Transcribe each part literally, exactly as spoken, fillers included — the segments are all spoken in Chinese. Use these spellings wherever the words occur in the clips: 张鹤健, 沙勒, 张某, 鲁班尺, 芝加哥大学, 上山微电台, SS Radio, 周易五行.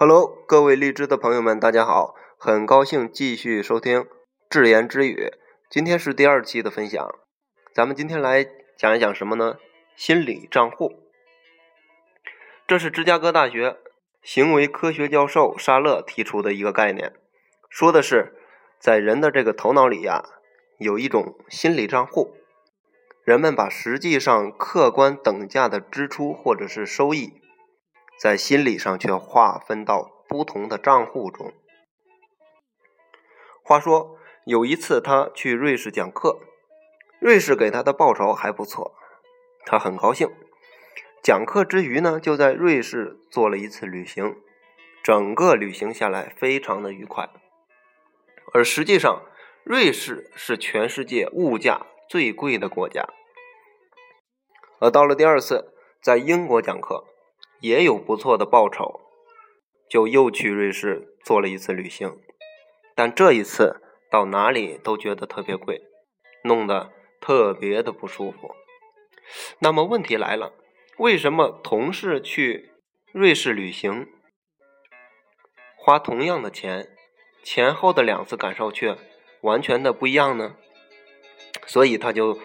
Hello， 各位荔枝的朋友们，大家好，很高兴继续收听智言之语，今天是第二期的分享。咱们今天来讲一讲什么呢？心理账户。这是芝加哥大学行为科学教授沙勒提出的一个概念，说的是在人的这个头脑里呀、啊，有一种心理账户，人们把实际上客观等价的支出或者是收益在心理上却划分到不同的账户中。话说有一次他去瑞士讲课，瑞士给他的报酬还不错，他很高兴。讲课之余呢，就在瑞士做了一次旅行，整个旅行下来非常的愉快。而实际上瑞士是全世界物价最贵的国家。而到了第二次在英国讲课，也有不错的报酬，就又去瑞士做了一次旅行，但这一次到哪里都觉得特别贵，弄得特别的不舒服。那么问题来了，为什么同事去瑞士旅行花同样的钱，前后的两次感受却完全的不一样呢？所以他就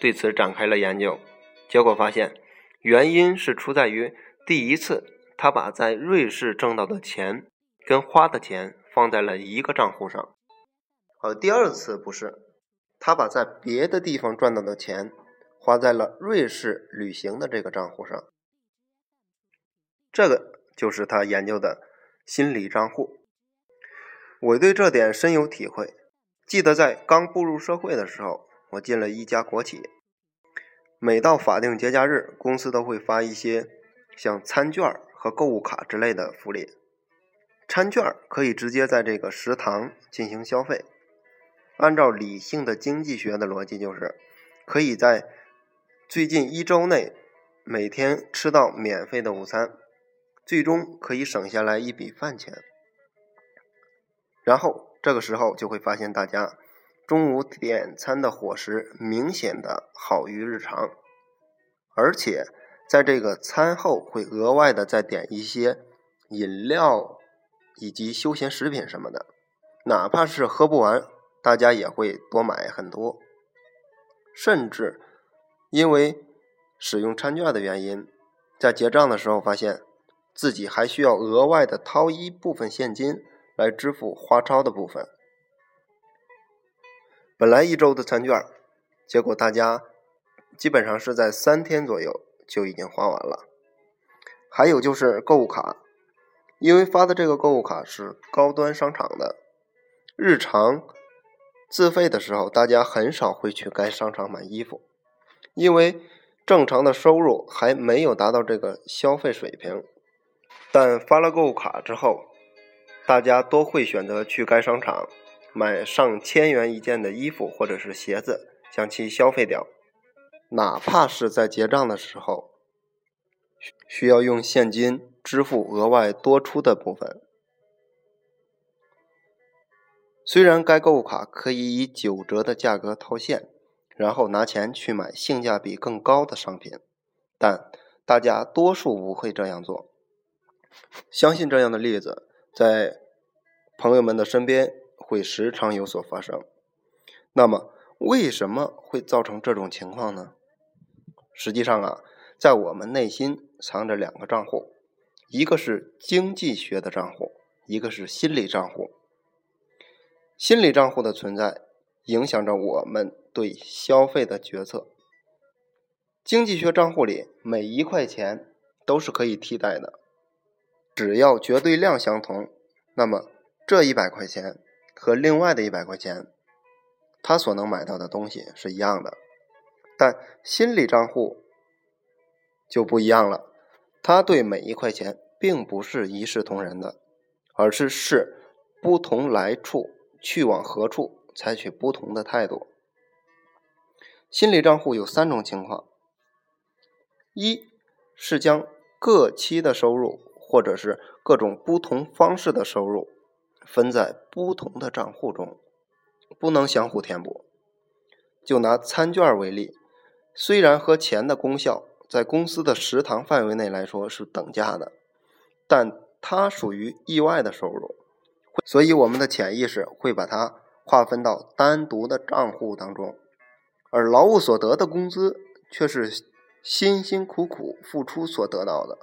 对此展开了研究，结果发现原因是出在于第一次他把在瑞士挣到的钱跟花的钱放在了一个账户上，而第二次不是，他把在别的地方赚到的钱花在了瑞士旅行的这个账户上。这个就是他研究的心理账户。我对这点深有体会，记得在刚步入社会的时候，我进了一家国企，每到法定节假日，公司都会发一些像餐券和购物卡之类的福利。餐券可以直接在这个食堂进行消费，按照理性的经济学的逻辑，就是可以在最近一周内每天吃到免费的午餐，最终可以省下来一笔饭钱。然后这个时候就会发现大家中午点餐的伙食明显的好于日常，而且在这个餐后会额外的再点一些饮料以及休闲食品什么的，哪怕是喝不完，大家也会多买很多。甚至因为使用餐券的原因，在结账的时候发现自己还需要额外的掏一部分现金来支付花超的部分。本来一周的餐券，结果大家基本上是在三天左右就已经花完了。还有就是购物卡，因为发的这个购物卡是高端商场的，日常自费的时候大家很少会去该商场买衣服，因为正常的收入还没有达到这个消费水平。但发了购物卡之后，大家都会选择去该商场买上千元一件的衣服或者是鞋子，将其消费掉。哪怕是在结账的时候需要用现金支付额外多出的部分。虽然该购物卡可以以九折的价格套现，然后拿钱去买性价比更高的商品，但大家多数不会这样做。相信这样的例子在朋友们的身边会时常有所发生。那么为什么会造成这种情况呢？实际上啊，在我们内心藏着两个账户，一个是经济学的账户，一个是心理账户。心理账户的存在影响着我们对消费的决策。经济学账户里每一块钱都是可以替代的，只要绝对量相同，那么这一百块钱和另外的一百块钱他所能买到的东西是一样的。但心理账户就不一样了，他对每一块钱并不是一视同仁的，而是视不同来处，去往何处，采取不同的态度。心理账户有三种情况：一是将各期的收入或者是各种不同方式的收入分在不同的账户中，不能相互填补。就拿餐券为例，虽然和钱的功效在公司的食堂范围内来说是等价的，但它属于意外的收入，所以我们的潜意识会把它划分到单独的账户当中，而劳务所得的工资却是辛辛苦苦付出所得到的，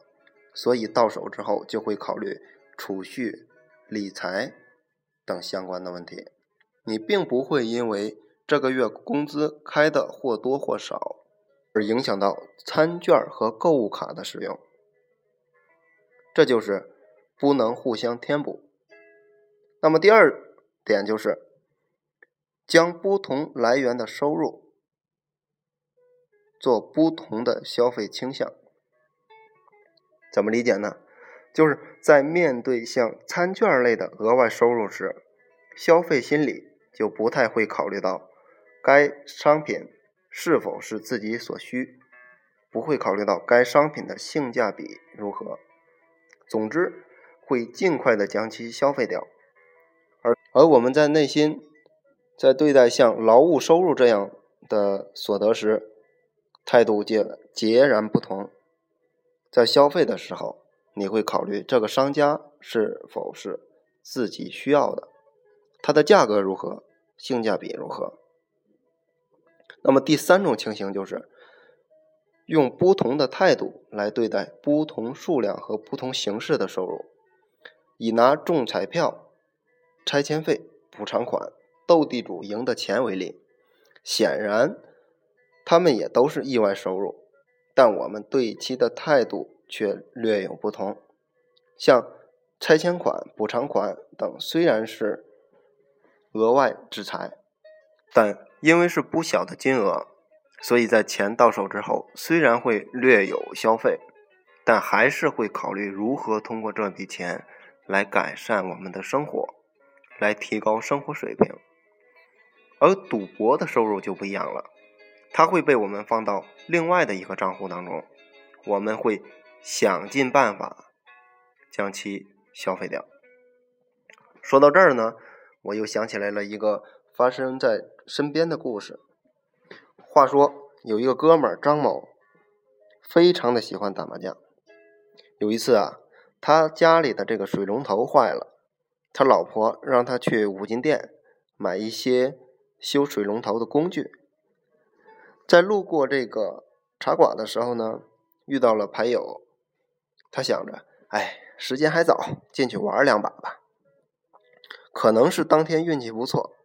所以到手之后就会考虑储蓄、理财等相关的问题。你并不会因为这个月工资开的或多或少而影响到餐券和购物卡的使用，这就是不能互相填补。那么第二点就是将不同来源的收入做不同的消费倾向。怎么理解呢？就是在面对像餐券类的额外收入时，消费心理就不太会考虑到该商品是否是自己所需，不会考虑到该商品的性价比如何，总之会尽快的将其消费掉。而而我们在内心在对待像劳务收入这样的所得时，态度截然不同。在消费的时候，你会考虑这个商家是否是自己需要的，它的价格如何，性价比如何。那么第三种情形就是用不同的态度来对待不同数量和不同形式的收入，以拿中彩票、拆迁费、补偿款、斗地主赢的钱为例，显然他们也都是意外收入，但我们对其的态度却略有不同。像拆迁款、补偿款等虽然是额外之财，但因为是不小的金额，所以在钱到手之后虽然会略有消费，但还是会考虑如何通过这笔钱来改善我们的生活，来提高生活水平。而赌博的收入就不一样了，它会被我们放到另外的一个账户当中，我们会想尽办法将其消费掉。说到这儿呢，我又想起来了一个发生在身边的故事。话说有一个哥们儿张某，非常的喜欢打麻将。有一次啊，他家里的这个水龙头坏了，他老婆让他去五金店买一些修水龙头的工具。在路过这个茶馆的时候呢，遇到了牌友，他想着，哎，时间还早，进去玩两把吧。可能是当天运气不错，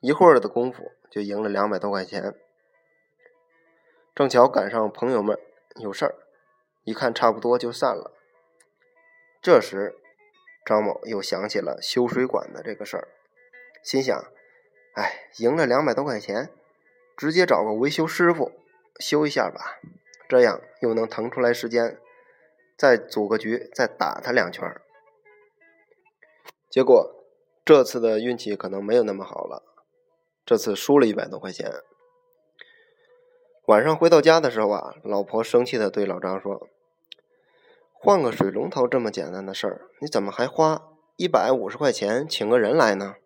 一会儿的功夫就赢了两百多块钱。正巧赶上朋友们有事儿，一看差不多就散了。这时，张某又想起了修水管的这个事儿，心想，哎，赢了两百多块钱，直接找个维修师傅修一下吧，这样又能腾出来时间再组个局，再打他两圈。结果这次的运气可能没有那么好了，这次输了一百多块钱。晚上回到家的时候啊，老婆生气的对老张说，换个水龙头这么简单的事儿，你怎么还花一百五十块钱请个人来呢？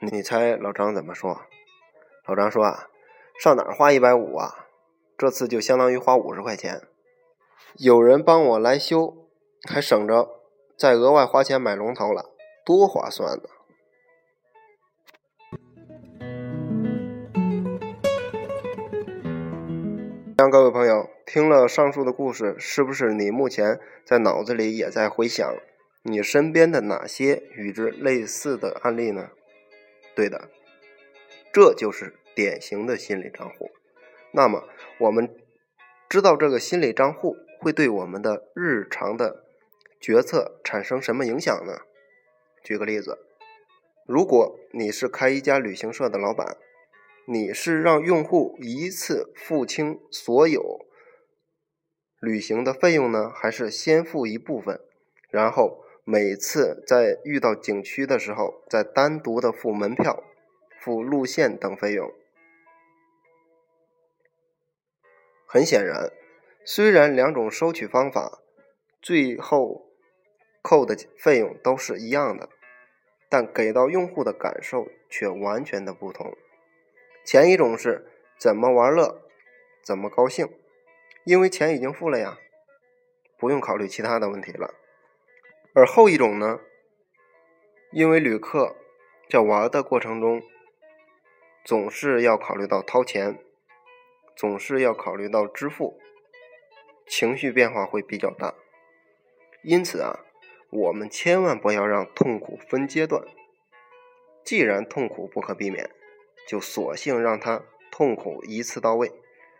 你猜老张怎么说？老张说啊，上哪儿花一百五啊？这次就相当于花五十块钱。有人帮我来修，还省着再额外花钱买龙头了，多划算呢。像各位朋友，听了上述的故事，是不是你目前在脑子里也在回想你身边的哪些与之类似的案例呢？对的，这就是典型的心理账户。那么我们知道这个心理账户会对我们的日常的决策产生什么影响呢？举个例子，如果你是开一家旅行社的老板，你是让用户一次付清所有旅行的费用呢，还是先付一部分，然后每次在遇到景区的时候再单独的付门票、付路线等费用？很显然，虽然两种收取方法最后扣的费用都是一样的，但给到用户的感受却完全的不同。前一种是怎么玩乐怎么高兴，因为钱已经付了呀，不用考虑其他的问题了。而后一种呢，因为旅客在玩的过程中总是要考虑到掏钱，总是要考虑到支付，情绪变化会比较大。因此啊，我们千万不要让痛苦分阶段，既然痛苦不可避免，就索性让它痛苦一次到位，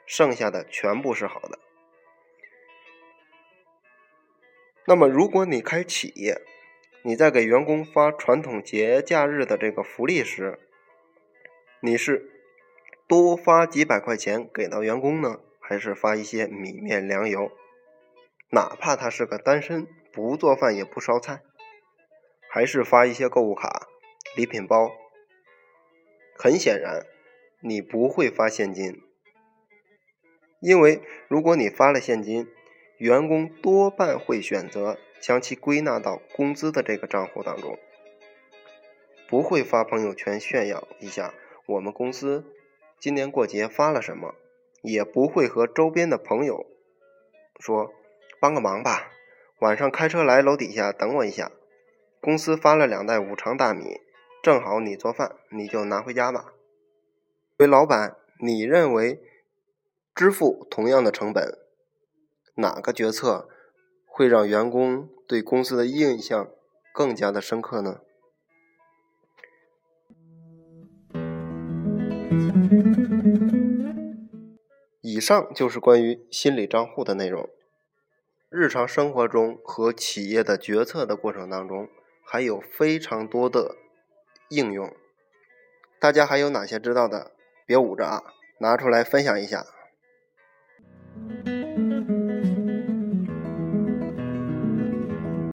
剩下的全部是好的。那么如果你开企业，你在给员工发传统节假日的这个福利时，你是多发几百块钱给到员工呢，还是发一些米面粮油？哪怕他是个单身，不做饭也不烧菜，还是发一些购物卡、礼品包？很显然，你不会发现金，因为如果你发了现金，员工多半会选择将其归纳到工资的这个账户当中，不会发朋友圈炫耀一下我们公司今年过节发了什么，也不会和周边的朋友说帮个忙吧，晚上开车来楼底下等我一下，公司发了两袋五常大米，正好你做饭，你就拿回家吧。作为老板，你认为支付同样的成本，哪个决策会让员工对公司的印象更加的深刻呢？以上就是关于心理账户的内容。日常生活中和企业的决策的过程当中，还有非常多的应用。大家还有哪些知道的？别捂着啊，拿出来分享一下。